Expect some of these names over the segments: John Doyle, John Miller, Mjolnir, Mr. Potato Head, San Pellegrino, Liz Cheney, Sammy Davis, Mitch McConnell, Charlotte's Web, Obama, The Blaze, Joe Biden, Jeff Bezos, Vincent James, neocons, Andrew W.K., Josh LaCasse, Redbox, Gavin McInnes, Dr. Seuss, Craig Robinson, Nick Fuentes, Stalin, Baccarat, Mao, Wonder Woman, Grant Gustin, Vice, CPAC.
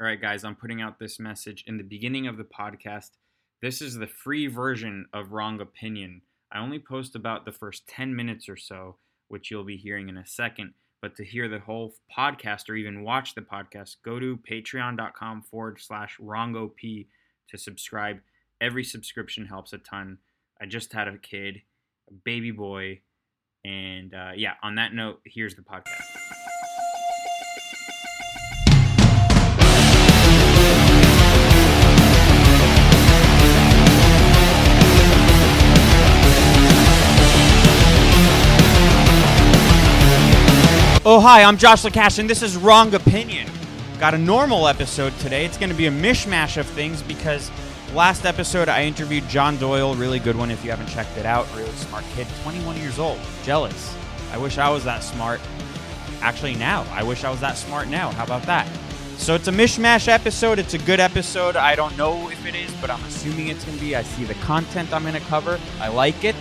All right, guys, I'm putting out this message in the beginning of the podcast. This is the free version of Wrong Opinion. I only post about the first 10 minutes or so, which you'll be hearing in a second. But to hear the whole podcast or even watch the podcast, go to patreon.com/wrongop to subscribe. Every subscription helps a ton. I just had a kid, a baby boy. And yeah, on that note, here's the podcast. Oh, hi, I'm Josh LaCasse, and this is Wrong Opinion. Got a normal episode today. It's going to be a mishmash of things because last episode I interviewed John Doyle. Really good one if you haven't checked it out. Really smart kid. 21 years old. Jealous. I wish I was that smart. Actually, now. I wish I was that smart now. How about that? So it's a mishmash episode. It's a good episode. I don't know if it is, but I'm assuming it's going to be. I see the content I'm going to cover. I like it.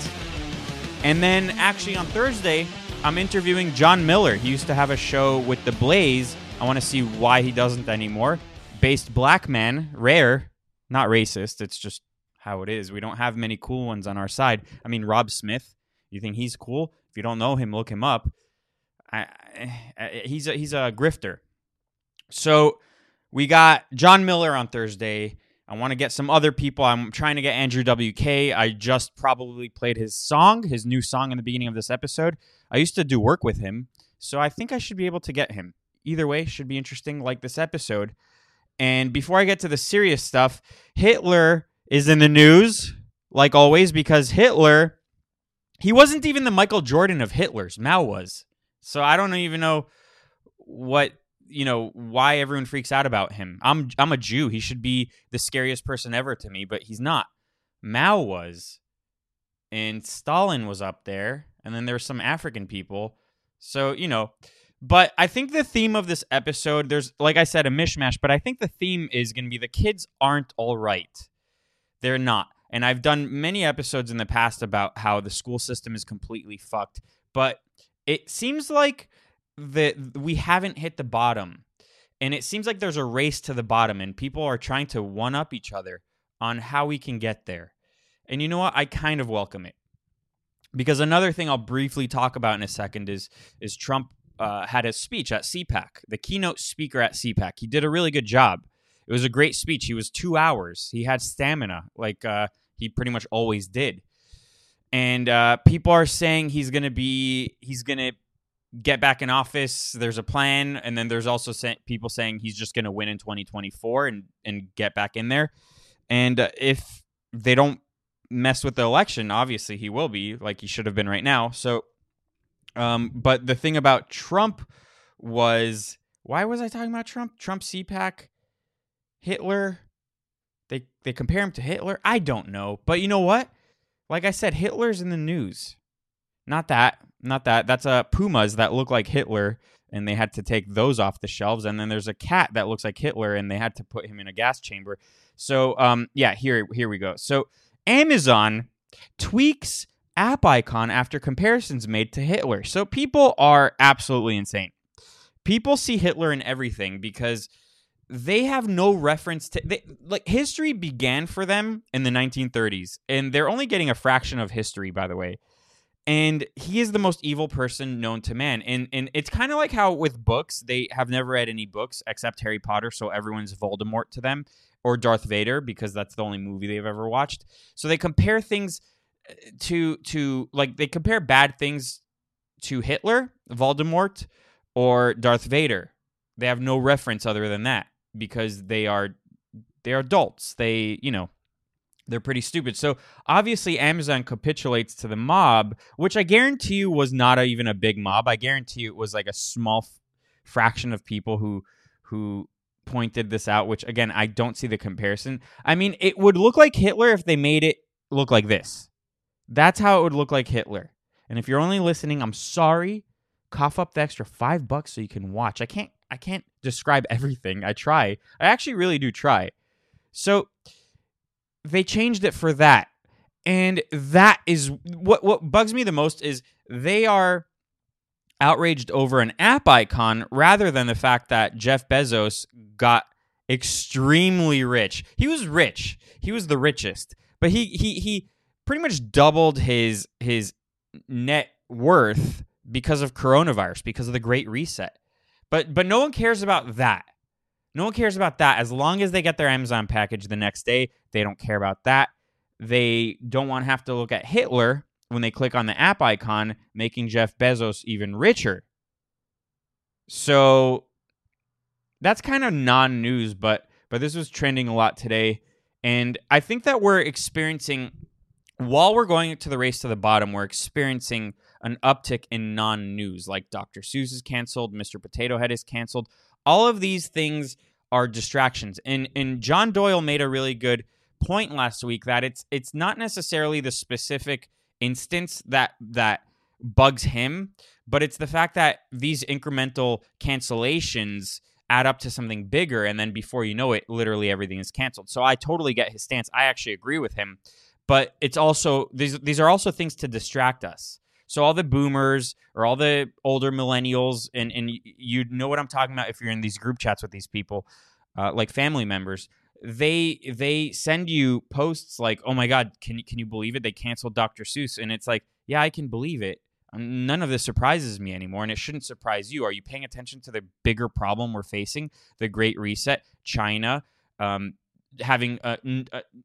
And then actually on Thursday, I'm interviewing John Miller. He used to have a show with The Blaze. I want to see why he doesn't anymore. Based black man, rare, not racist. It's just how it is. We don't have many cool ones on our side. I mean, Rob Smith. You think he's cool? If you don't know him, look him up. He's a grifter. So we got John Miller on Thursday. I want to get some other people. I'm trying to get Andrew W.K. I just probably played his song, his new song in the beginning of this episode. I used to do work with him, so I think I should be able to get him. Either way, should be interesting, like this episode. And before I get to the serious stuff, Hitler is in the news, like always, because Hitler, he wasn't even the Michael Jordan of Hitlers. Mao was. So I don't even know what, you know, why everyone freaks out about him. I'm a Jew. He should be the scariest person ever to me, but he's not. Mao was. And Stalin was up there. And then there's some African people. So, you know, but I think the theme of this episode, there's, like I said, a mishmash, but I think the theme is going to be the kids aren't all right. They're not. And I've done many episodes in the past about how the school system is completely fucked, but it seems like we haven't hit the bottom. And it seems like there's a race to the bottom and people are trying to one-up each other on how we can get there. And you know what? I kind of welcome it. Because another thing I'll briefly talk about in a second is Trump had a speech at CPAC, the keynote speaker at CPAC. He did a really good job. It was a great speech. He was 2 hours. He had stamina, like he pretty much always did. And people are saying he's gonna get back in office. There's a plan, and then there's also people saying he's just gonna win in 2024 and get back in there. And if they don't mess with the election, obviously he will be, like he should have been right now. So but the thing about Trump was, why was I talking about Trump, CPAC, Hitler? They compare him to Hitler. I don't know, but you know what, like I said, Hitler's in the news. Not that that's a pumas that look like Hitler and they had to take those off the shelves, and then there's a cat that looks like Hitler and they had to put him in a gas chamber. So yeah, here we go. So Amazon tweaks app icon after comparisons made to Hitler. So people are absolutely insane. People see Hitler in everything because they have no reference to... Like, history began for them in the 1930s, and they're only getting a fraction of history, by the way. And he is the most evil person known to man. And it's kind of like how with books, they have never read any books except Harry Potter, so everyone's Voldemort to them. Or Darth Vader, because that's the only movie they've ever watched. So they compare things to like, they compare bad things to Hitler, Voldemort, or Darth Vader. They have no reference other than that because they're adults. They, you know, they're pretty stupid. So obviously Amazon capitulates to the mob, which I guarantee you was not even a big mob. I guarantee you it was like a small fraction of people who pointed this out, which again, I don't see the comparison. I mean, it would look like Hitler if they made it look like this. That's how it would look like Hitler. And if you're only listening, I'm sorry. Cough up the extra $5 so you can watch. I can't describe everything. I try. I actually really do try. So they changed it for that. And that is what bugs me the most is they are outraged over an app icon rather than the fact that Jeff Bezos got extremely rich. He was rich. He was the richest. But he pretty much doubled his net worth because of coronavirus, because of the Great Reset. But no one cares about that. No one cares about that. As long as they get their Amazon package the next day, they don't care about that. They don't want to have to look at Hitler when they click on the app icon, making Jeff Bezos even richer. So that's kind of non-news, but this was trending a lot today. And I think that we're experiencing, while we're going to the race to the bottom, we're experiencing an uptick in non-news, like Dr. Seuss is canceled, Mr. Potato Head is canceled. All of these things are distractions. And John Doyle made a really good point last week that it's not necessarily the specific instance that bugs him, but it's the fact that these incremental cancellations add up to something bigger, and then before you know it, literally everything is canceled. So I totally get his stance. I actually agree with him. But it's also, these are also things to distract us. So all the boomers or all the older millennials, and you know what I'm talking about if you're in these group chats with these people, like family members, they send you posts like, oh my God, can you believe it? They canceled Dr. Seuss. And it's like, yeah, I can believe it. None of this surprises me anymore, and it shouldn't surprise you. Are you paying attention to the bigger problem we're facing? The Great Reset, China, having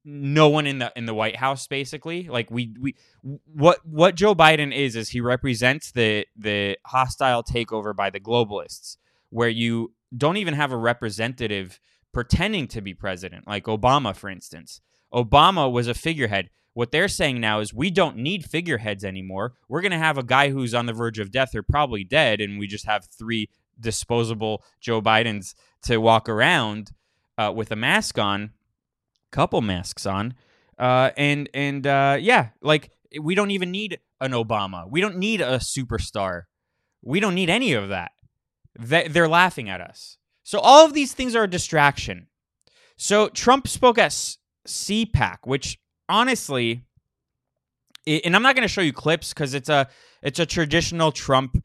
no one in the White House, basically. Like what Joe Biden is he represents the hostile takeover by the globalists, where you don't even have a representative pretending to be president, like Obama, for instance. Obama was a figurehead. What they're saying now is we don't need figureheads anymore. We're going to have a guy who's on the verge of death or probably dead, and we just have three disposable Joe Bidens to walk around with a mask on, couple masks on, yeah, like we don't even need an Obama. We don't need a superstar. We don't need any of that. They're laughing at us. So all of these things are a distraction. So Trump spoke at CPAC, which... honestly, and I'm not going to show you clips because it's a traditional Trump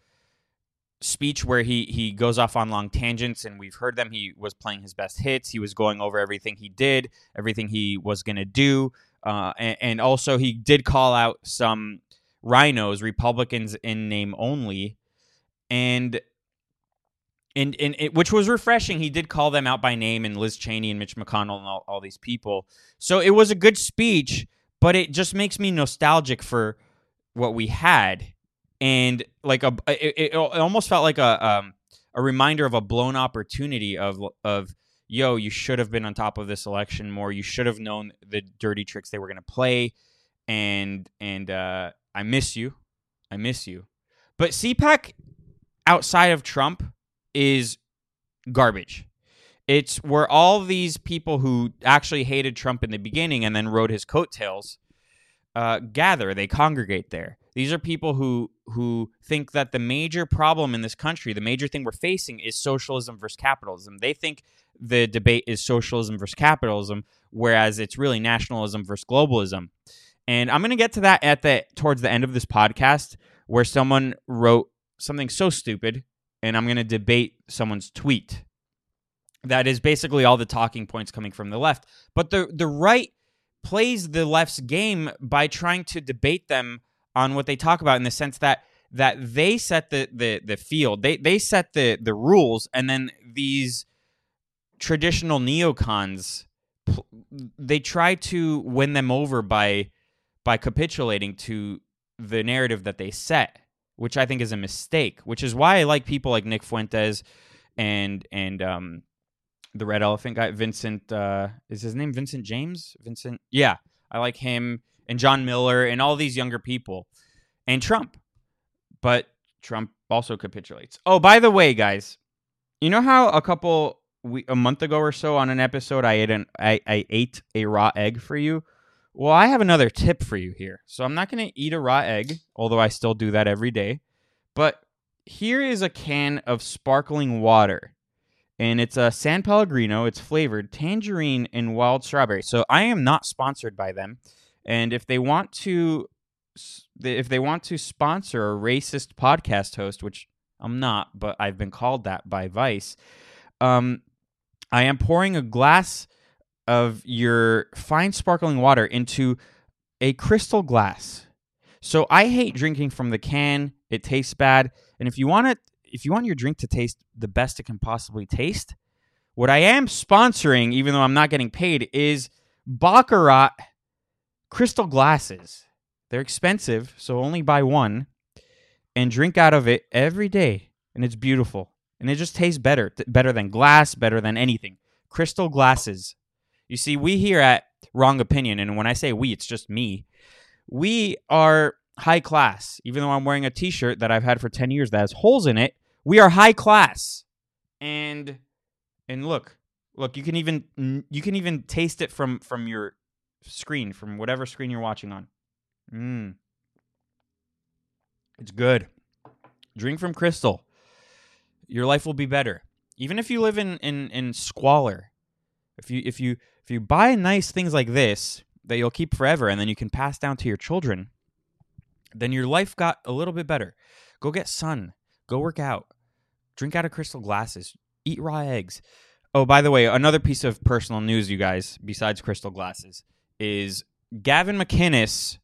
speech where he goes off on long tangents, and we've heard them. He was playing his best hits. He was going over everything he did, everything he was going to do. And also he did call out some rhinos, Republicans in name only, and it, which was refreshing. He did call them out by name, and Liz Cheney and Mitch McConnell and all these people. So it was a good speech, but it just makes me nostalgic for what we had. And like it almost felt like a reminder of a blown opportunity of yo, you should have been on top of this election more. You should have known the dirty tricks they were going to play. And I miss you. I miss you. But CPAC outside of Trump is garbage. It's where all these people who actually hated Trump in the beginning and then rode his coattails gather. They congregate there. These are people who think that the major problem in this country, the major thing we're facing, is socialism versus capitalism. They think the debate is socialism versus capitalism, whereas it's really nationalism versus globalism. And I'm going to get to that towards the end of this podcast, where someone wrote something so stupid, and I'm going to debate someone's tweet. That is basically all the talking points coming from the left. But the right plays the left's game by trying to debate them on what they talk about, in the sense that they set the field. They set the rules, and then these traditional neocons, they try to win them over by capitulating to the narrative that they set, which I think is a mistake, which is why I like people like Nick Fuentes and the Red Elephant guy, Vincent, is his name Vincent James? Vincent, yeah, I like him, and John Miller, and all these younger people, and Trump. But Trump also capitulates. Oh, by the way, guys, you know how a month ago or so on an episode, I ate a raw egg for you? Well, I have another tip for you here. So I'm not going to eat a raw egg, although I still do that every day. But here is a can of sparkling water. And it's a San Pellegrino. It's flavored tangerine and wild strawberry. So I am not sponsored by them. And if they want to sponsor a racist podcast host, which I'm not, but I've been called that by Vice, I am pouring a glass of your fine sparkling water into a crystal glass. So I hate drinking from the can. It tastes bad. And if you want your drink to taste the best it can possibly taste, what I am sponsoring, even though I'm not getting paid, is Baccarat crystal glasses. They're expensive, so only buy one and drink out of it every day. And it's beautiful. And it just tastes better, better than glass, better than anything. Crystal glasses. You see, we here at Wrong Opinion, and when I say we, it's just me, we are high class. Even though I'm wearing a t-shirt that I've had for 10 years that has holes in it, we are high class. And look, you can even taste it from your screen, from whatever screen you're watching on. It's good. Drink from crystal. Your life will be better. Even if you live in squalor, if you buy nice things like this that you'll keep forever and then you can pass down to your children, then your life got a little bit better. Go get sun. Go work out. Drink out of crystal glasses. Eat raw eggs. Oh, by the way, another piece of personal news, you guys, besides crystal glasses, is Gavin McInnes